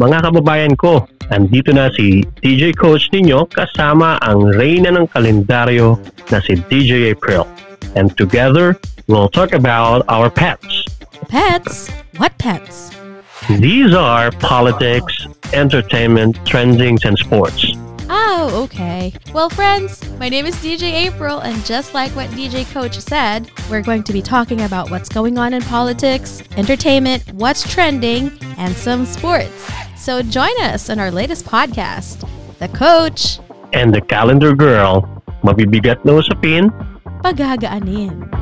Mga kababayan ko, andito na si DJ Coach ninyo kasama ang reyna ng kalendaryo na si DJ April. And together, we'll talk about our pets. Pets? What pets? These are politics, entertainment, trendings, and sports. Oh, okay. Well, friends, my name is DJ April, and just like what DJ Coach said, we're going to be talking about what's going on in politics, entertainment, what's trending, and some sports. So join us on our latest podcast, The Coach and the Calendar Girl. Mabibigat na usapin, paghahagaanin.